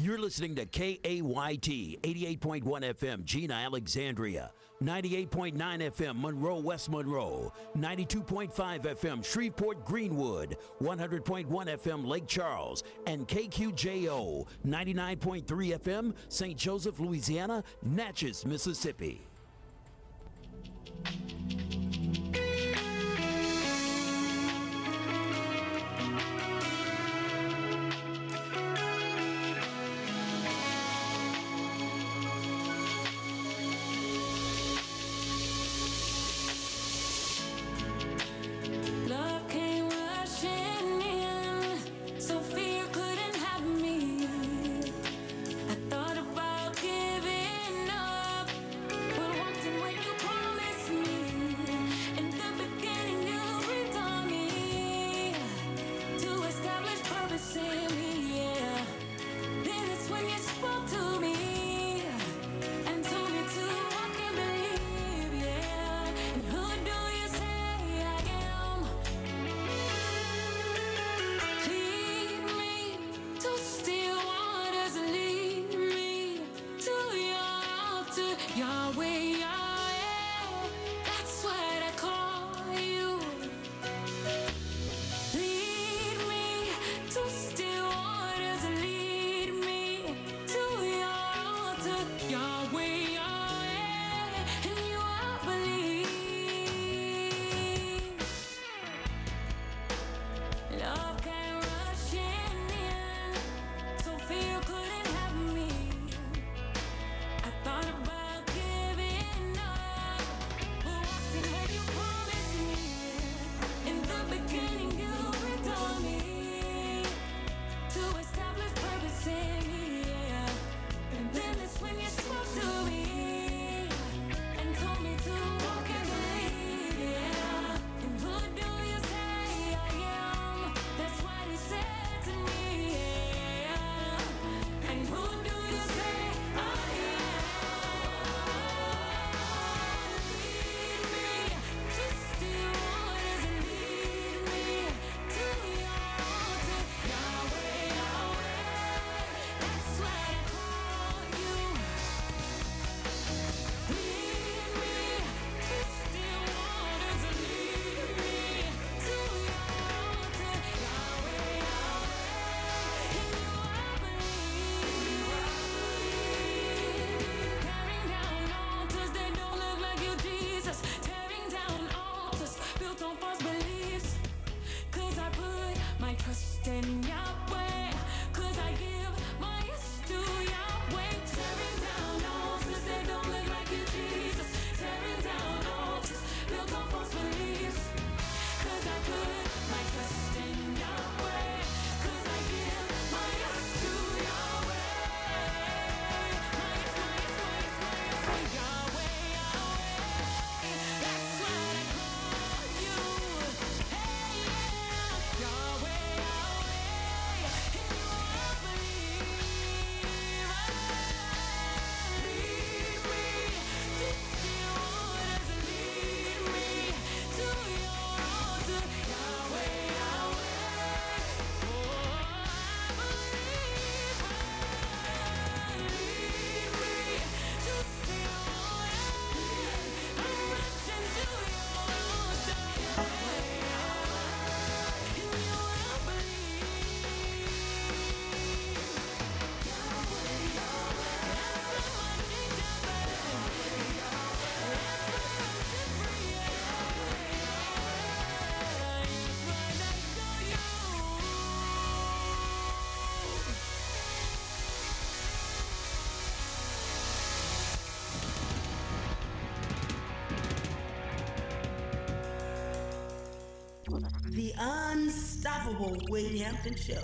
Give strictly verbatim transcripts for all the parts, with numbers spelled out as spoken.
You're listening to K A Y T, eighty-eight point one F M, Gina, Alexandria, ninety-eight point nine F M, Monroe, West Monroe, ninety-two point five F M, Shreveport, Greenwood, one hundred point one F M, Lake Charles, and K Q J O, ninety-nine point three F M, Saint Joseph, Louisiana, Natchez, Mississippi. The Unstoppable Wade Hampton Show.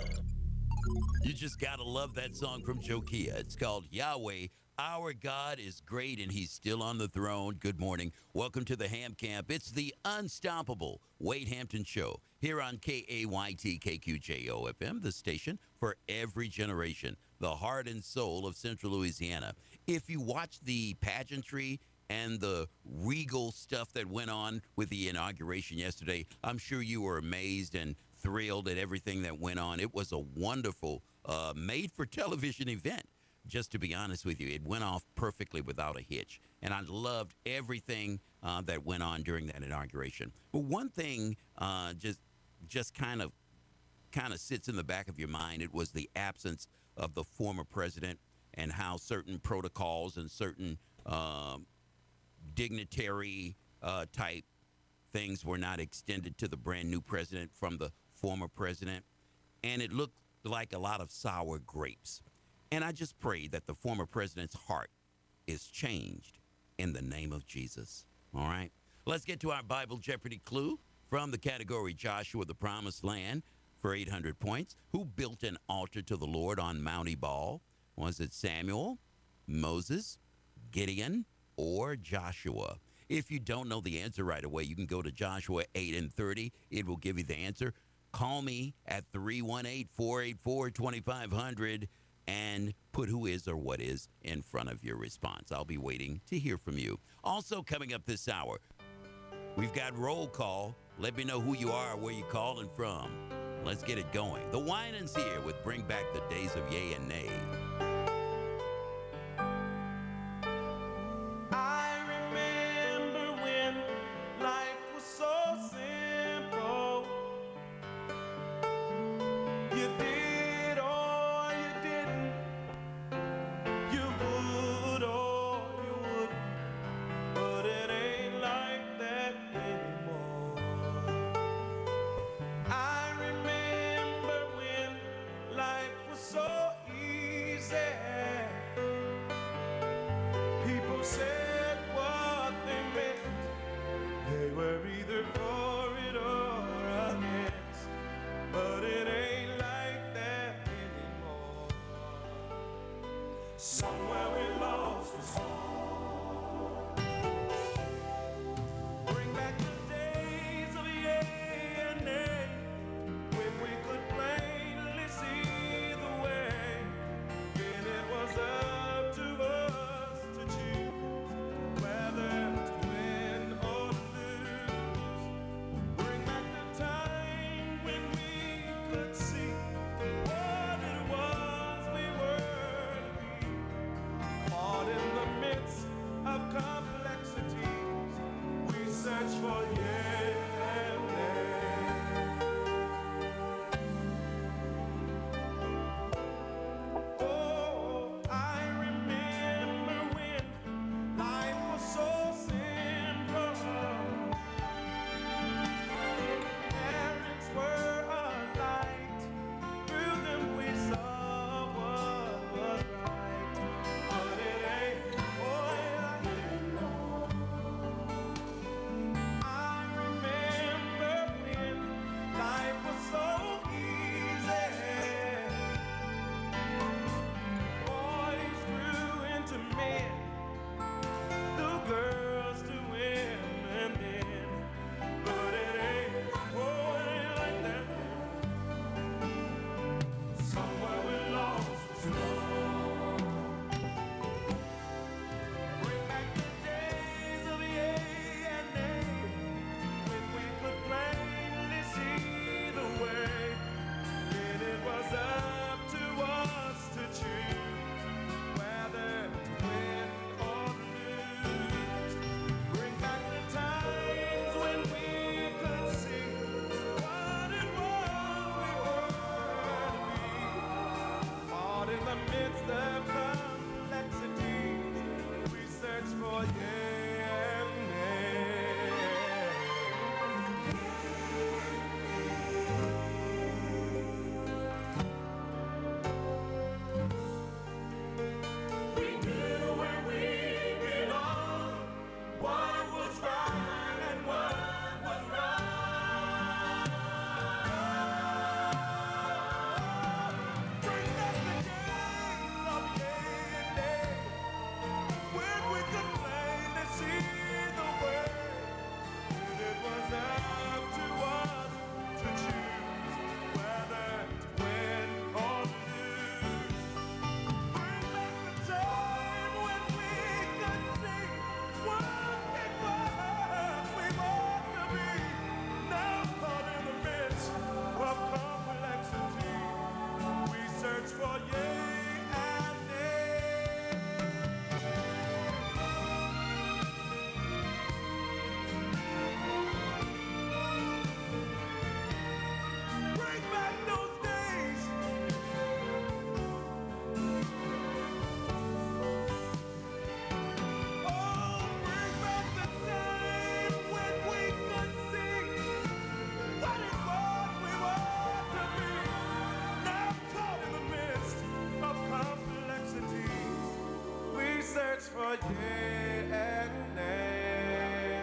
You just gotta love that song from Jokeya. It's called Yahweh. Our God is great and he's still on the throne. Good morning. Welcome to the Ham Camp. It's the Unstoppable Wade Hampton Show here on K A Y T K Q J O F M, the station for every generation, the heart and soul of Central Louisiana. If you watch the pageantry and the regal stuff that went on with the inauguration yesterday, I'm sure you were amazed and thrilled at everything that went on. It was a wonderful, uh, made-for-television event. Just to be honest with you, it went off perfectly without a hitch. And I loved everything uh, that went on during that inauguration. But one thing uh, just just kind of kind of sits in the back of your mind. It was the absence of the former president and how certain protocols and certain um, dignitary uh, type things were not extended to the brand new president from the former president. And it looked like a lot of sour grapes. And I just pray that the former president's heart is changed in the name of Jesus. All right. Let's get to our Bible Jeopardy clue from the category Joshua, the Promised Land for eight hundred points. Who built an altar to the Lord on Mount Ebal? Was it Samuel, Moses, Gideon, or Joshua? If you don't know the answer right away, you can go to Joshua eight and thirty. It will give you the answer. Call me at three one eight, four eight four, two five zero zero. And put who is or what is in front of your response. I'll be waiting to hear from you. Also coming up this hour, we've got roll call. Let me know who you are, where you're calling from. Let's get it going. The Winans here with Bring Back the Days of Yay and Nay. What in the is for yea and nay.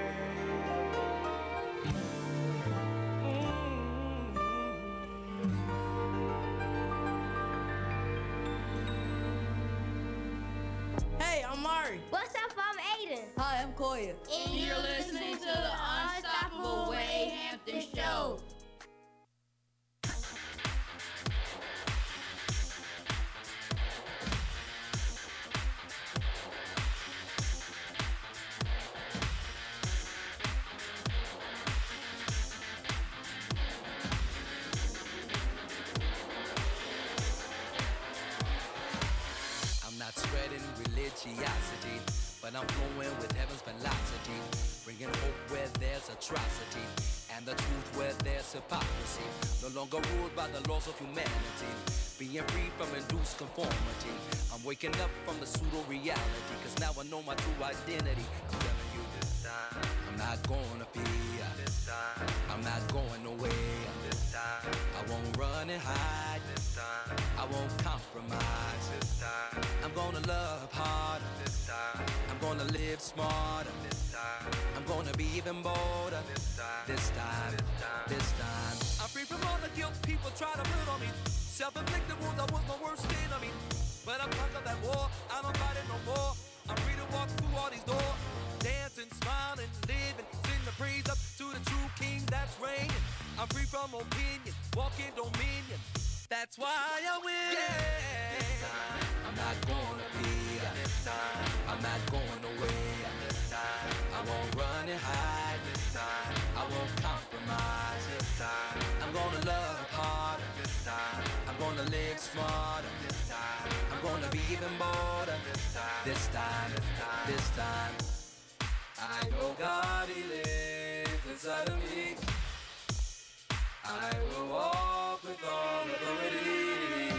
Mm-hmm. Hey, I'm Mari. What's up? I'm Aiden. Hi, I'm Koya. And you're listening to the Unstoppable Wade Hampton Show. But I'm flowing with heaven's velocity, bringing hope where there's atrocity, and the truth where there's hypocrisy. No longer ruled by the laws of humanity, being free from induced conformity. I'm waking up from the pseudo-reality, cause now I know my true identity. I'm telling you this time, I'm not gonna fear. This time, I'm not going nowhere. This time, I won't run and hide. This time, I won't compromise. This time, I'm gonna love harder. This time, I'm gonna live smarter. This time, I'm gonna be even bolder. This time, this time, this time, this time. I'm free from all the guilt people try to put on me. Self-inflicted wounds, I was my worst enemy. But I'm conquered that war, I don't fight it no more. I'm free to walk through all these doors, dancing, smiling, living, sing the praise up to the true King that's reigning. I'm free from opinion, walking dominion. That's why I win. Yeah. This time, I'm not gonna fear. This time, I'm not going away. This time, I won't run and hide. This time, I won't compromise. This time, I'm gonna love harder. This time, I'm gonna live smarter. This time, I'm gonna be even bolder. This time, this time, this time, this time. I know God, He lives inside of me. I will walk with all authority.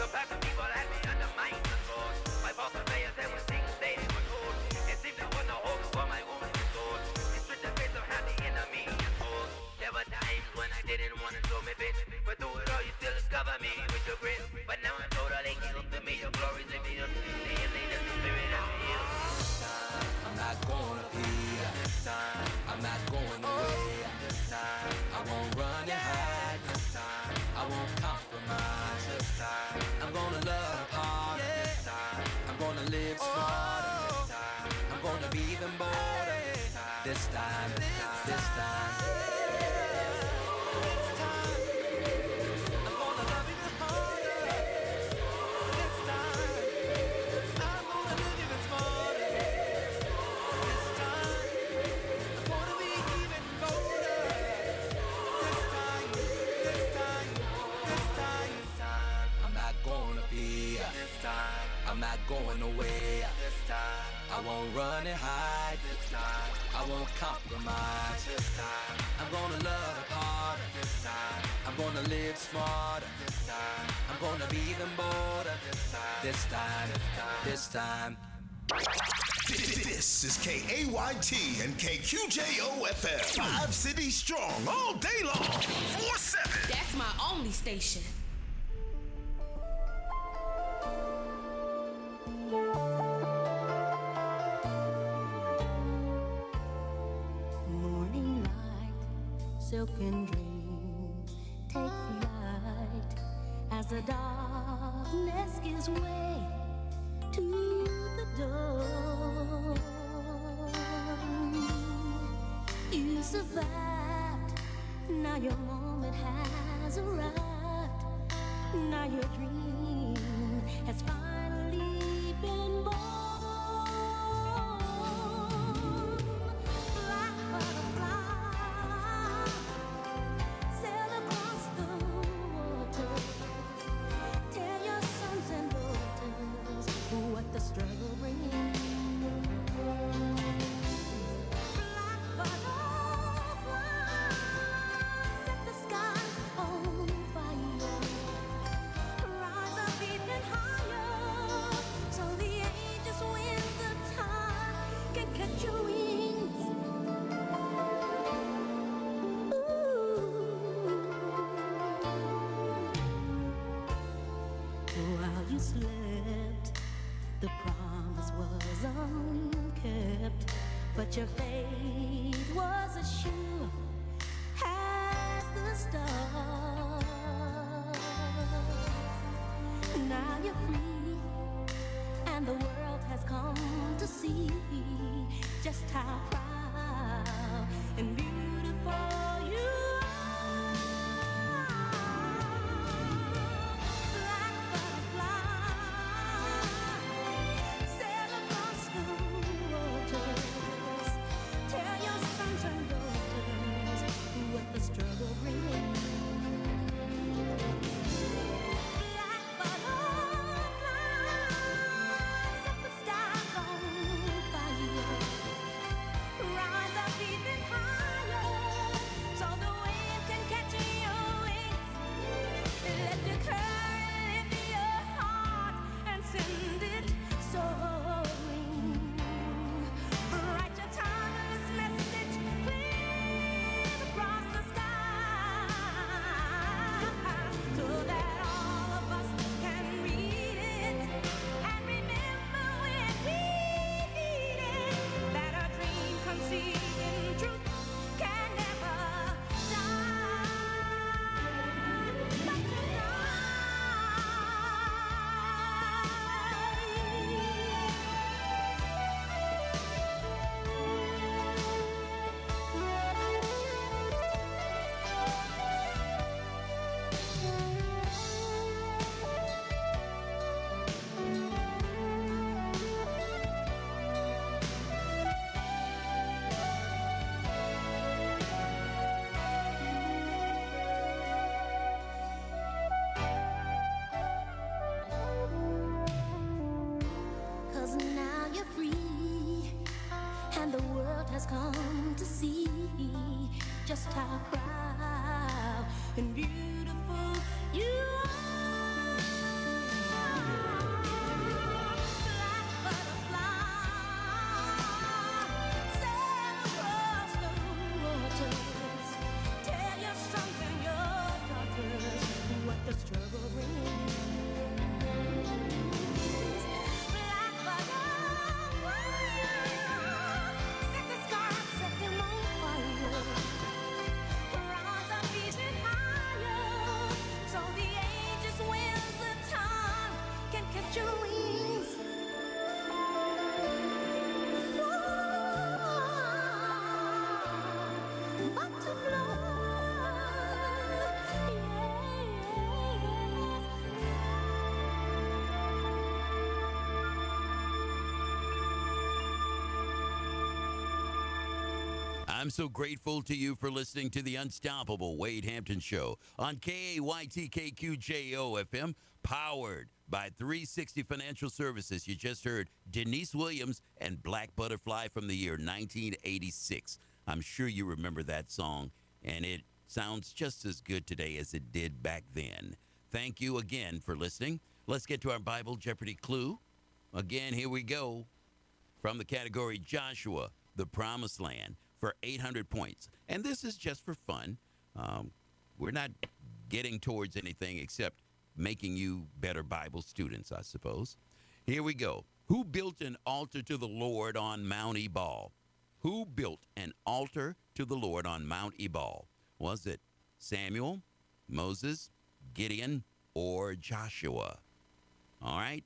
The path of people had me under my control. My false surveyors, they were things they didn't record. It seemed there was no hope for my woman to soul. It's just the face of how the enemy is told. There were times when I didn't want to show me bitch, but through it all you still cover me with your grip. But now I'm totally healed to me, your glory's in me, your beauty and lead us to spirit of you. This time, I'm not gonna fear. This time, I'm not going away. This time, I won't run and hide. This time, I won't compromise. This time, I'm gonna love harder. Yeah. This time, I'm gonna live smarter. Oh. This time, I'm gonna be even bolder. Hey. This time, this time, this time, this time, this time, I'm gonna love even harder. This time, I'm gonna live even smarter. This time, I'm gonna be even bolder. This time, this time, this time, this time, I'm not gonna be. This time, I'm not going away. This time, I won't run and hide. This time, I won't compromise. This time, I'm gonna love harder. This time, I'm gonna live smarter. This time, I'm gonna be even bolder. This time, this time, this time. This is K A Y T and K Q J O F M. Five cities strong all day long. four seven. That's my only station. Morning light, silken dream, take flight as the darkness gives way to the dawn. You survived, now your moment has arrived, now your dream has finally been born. Black butterfly, sail across the water. Tell your sons and daughters what the struggle brings. Black butterfly, set the sky on fire. Rise up even higher, so the ages, winds of time can catch your wings. Ooh. While you slept, the promise was was unkept, but your faith was as sure as the stars. Now you're free, and the world has come to see just how proud and beautiful. I'm so grateful to you for listening to the Unstoppable Wade Hampton Show on K A Y T K Q J O F M, powered by three sixty Financial Services. You just heard Denise Williams and Black Butterfly from the year nineteen eighty-six. I'm sure you remember that song, and it sounds just as good today as it did back then. Thank you again for listening. Let's get to our Bible Jeopardy clue. Again, here we go. From the category Joshua, the Promised Land, for eight hundred points. And this is just for fun. Um, we're not getting towards anything except making you better Bible students, I suppose. Here we go. Who built an altar to the Lord on Mount Ebal? Who built an altar to the Lord on Mount Ebal? Was it Samuel, Moses, Gideon, or Joshua? All right.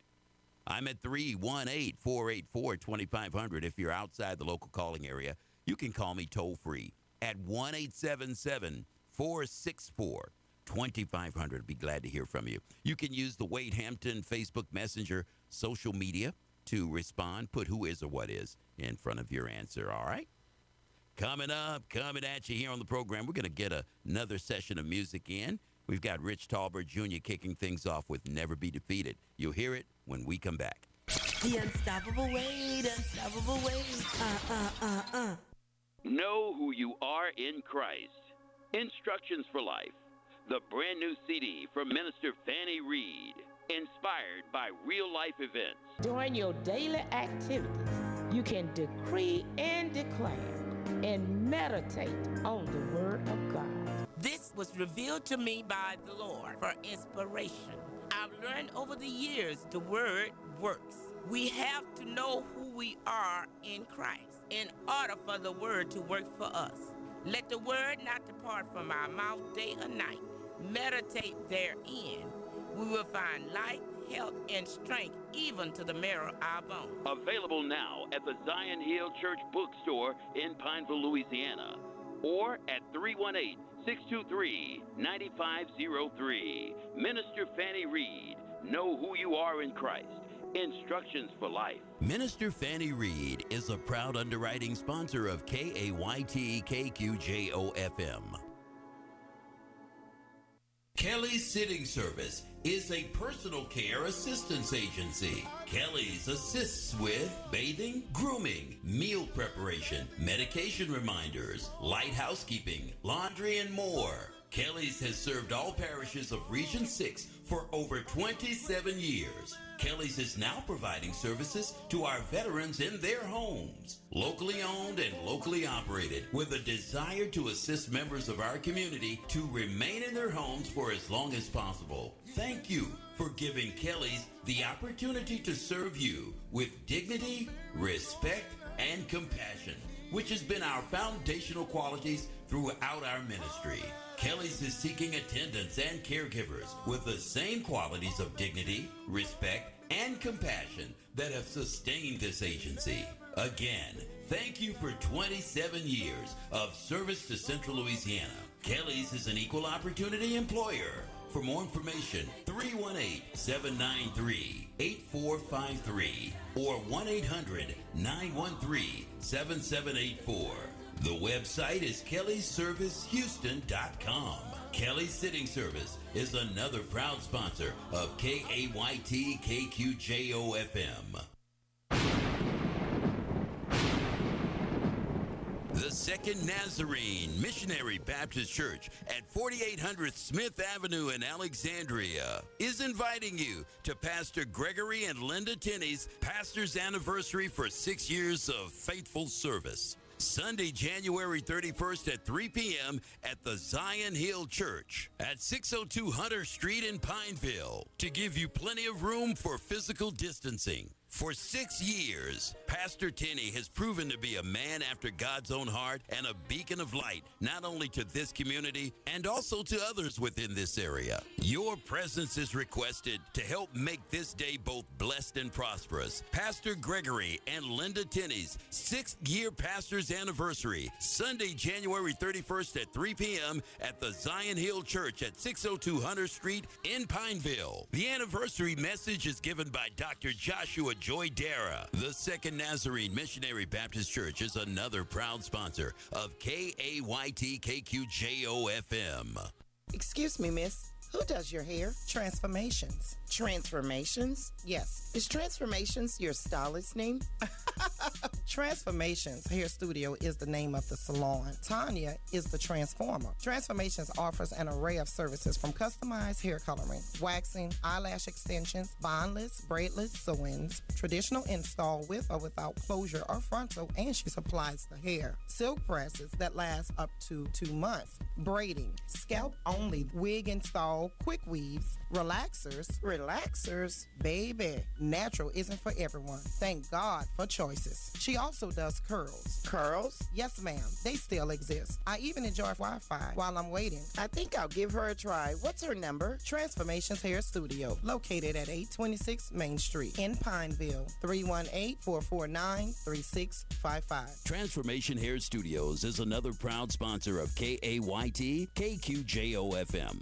I'm at three one eight, four eight four, two five zero zero. If you're outside the local calling area, you can call me toll-free at one eight seven seven, four six four, two five zero zero. Be glad to hear from you. You can use the Wade Hampton Facebook Messenger social media to respond. Put who is or what is in front of your answer, all right? Coming up, coming at you here on the program, we're going to get a, another session of music in. We've got Rich Talbert Junior kicking things off with Never Be Defeated. You'll hear it when we come back. The Unstoppable Wade, Unstoppable Wade, uh, uh, uh, uh. Know who you are in Christ. Instructions for Life. The brand new C D from Minister Fannie Reed. Inspired by real life events. During your daily activities, you can decree and declare and meditate on the Word of God. This was revealed to me by the Lord for inspiration. I've learned over the years the Word works. We have to know who we are in Christ in order for the word to work for us. Let the word not depart from our mouth day or night. Meditate therein. We will find life, health, and strength even to the marrow of our bones. Available now at the Zion Hill Church bookstore in Pineville, Louisiana, or at three one eight, six two three, nine five zero three. Minister Fannie Reed. Know who you are in Christ. Instructions for life. Minister Fannie Reed is a proud underwriting sponsor of K A Y T K Q J O F M. Kelly's Sitting Service is a personal care assistance agency. Kelly's assists with bathing, grooming, meal preparation, medication reminders, light housekeeping, laundry, and more. Kelly's has served all parishes of Region six for over twenty-seven years. Kelly's is now providing services to our veterans in their homes. Locally owned and locally operated, with a desire to assist members of our community to remain in their homes for as long as possible. Thank you for giving Kelly's the opportunity to serve you with dignity, respect, and compassion, which has been our foundational qualities throughout our ministry. Kelly's is seeking attendants and caregivers with the same qualities of dignity, respect, and compassion that have sustained this agency. Again, thank you for twenty-seven years of service to Central Louisiana. Kelly's is an equal opportunity employer. For more information, three one eight, seven nine three, eight four five three or one eight hundred, nine one three, seven seven eight four. The website is kellys service houston dot com. Kelly's Sitting Service is another proud sponsor of K A Y T K Q J O F M. The Second Nazarene Missionary Baptist Church at forty-eight hundred Smith Avenue in Alexandria is inviting you to Pastor Gregory and Linda Tenney's pastor's anniversary for six years of faithful service. Sunday, January thirty-first at three p m at the Zion Hill Church at six oh two Hunter Street in Pineville, to give you plenty of room for physical distancing. For six years, Pastor Tenney has proven to be a man after God's own heart and a beacon of light, not only to this community and also to others within this area. Your presence is requested to help make this day both blessed and prosperous. Pastor Gregory and Linda Tenney's sixth year pastor's anniversary, Sunday, January thirty-first at three p m at the Zion Hill Church at six oh two Hunter Street in Pineville. The anniversary message is given by Doctor Joshua Joy Dara. The Second Nazarene Missionary Baptist Church is another proud sponsor of K A Y T K Q J O F M. Excuse me, miss. Who does your hair? Transformations. Transformations? Yes. Is Transformations your stylist's name? Transformations Hair Studio is the name of the salon. Tanya is the transformer. Transformations offers an array of services, from customized hair coloring, waxing, eyelash extensions, bondless, braidless, sew-ins, traditional install with or without closure or frontal, and she supplies the hair. Silk presses that last up to two months. Braiding, scalp-only wig install, quick weaves, relaxers, relaxers, baby. Natural isn't for everyone. Thank God for choices. She also does curls. Curls? Yes, ma'am. They still exist. I even enjoy Wi-Fi while I'm waiting. I think I'll give her a try. What's her number? Transformations Hair Studio, located at eight twenty-six Main Street in Pineville, three one eight, four four nine, three six five five. Transformation Hair Studios is another proud sponsor of K A Y T K Q J O F M.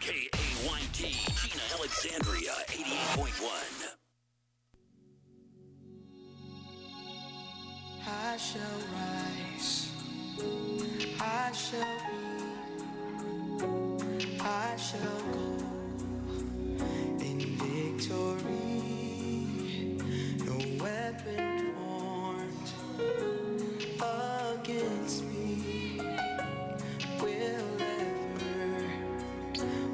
K A Y T, Gina, Alexandria, eighty-eight point one. I shall rise, I shall be, I shall go in victory. No weapon formed against me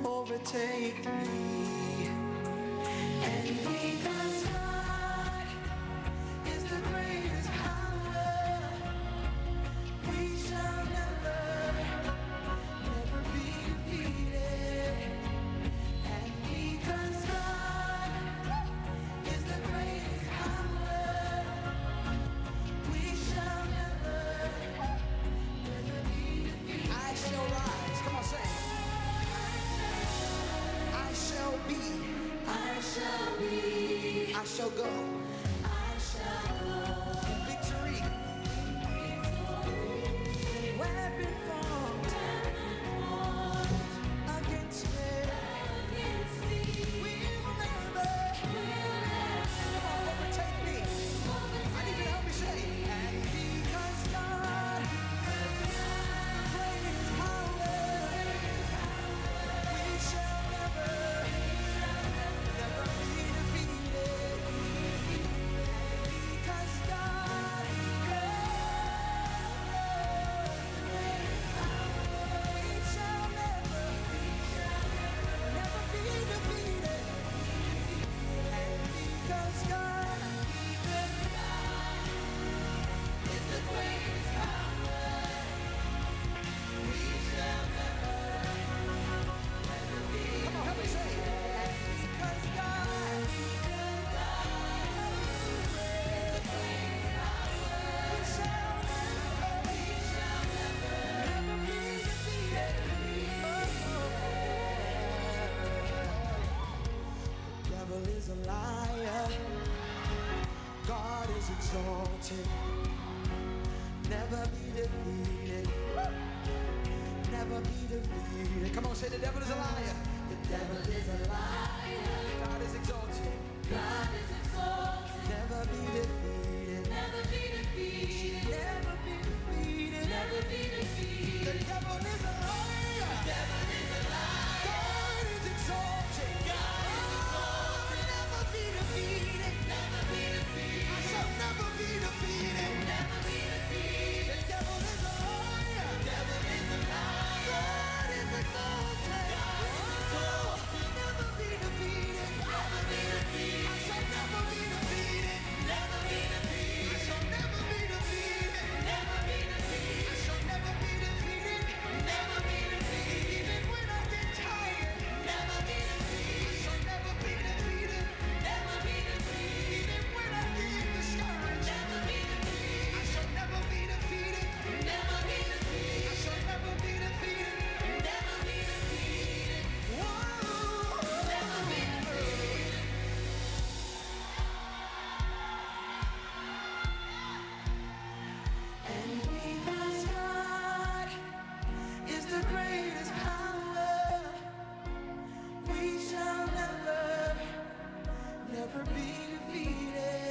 will take me, and because God is the greatest power, we shall never shall go. I shall go. In victory. Victory. When I've been formed. Against me. Against me. Will never. Will never. Overtake me. Overtake. I need you to help me say. And because God has done great power, we shall never. Never be defeated. Never be defeated. Come on, say the devil is a liar. The devil is a liar. God is exalted. God is exalted.